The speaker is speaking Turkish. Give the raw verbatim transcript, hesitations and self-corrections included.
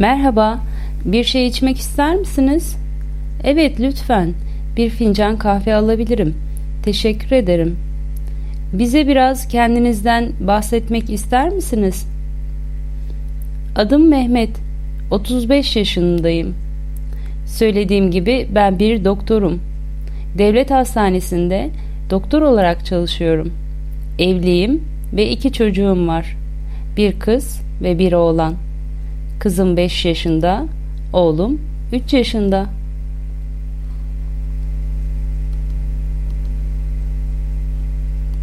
Merhaba, bir şey içmek ister misiniz? Evet, lütfen. Bir fincan kahve alabilirim. Teşekkür ederim. Bize biraz kendinizden bahsetmek ister misiniz? Adım Mehmet. otuz beş yaşındayım. Söylediğim gibi ben bir doktorum. Devlet hastanesinde doktor olarak çalışıyorum. Evliyim ve iki çocuğum var. Bir kız ve bir oğlan. Kızım beş yaşında, oğlum üç yaşında.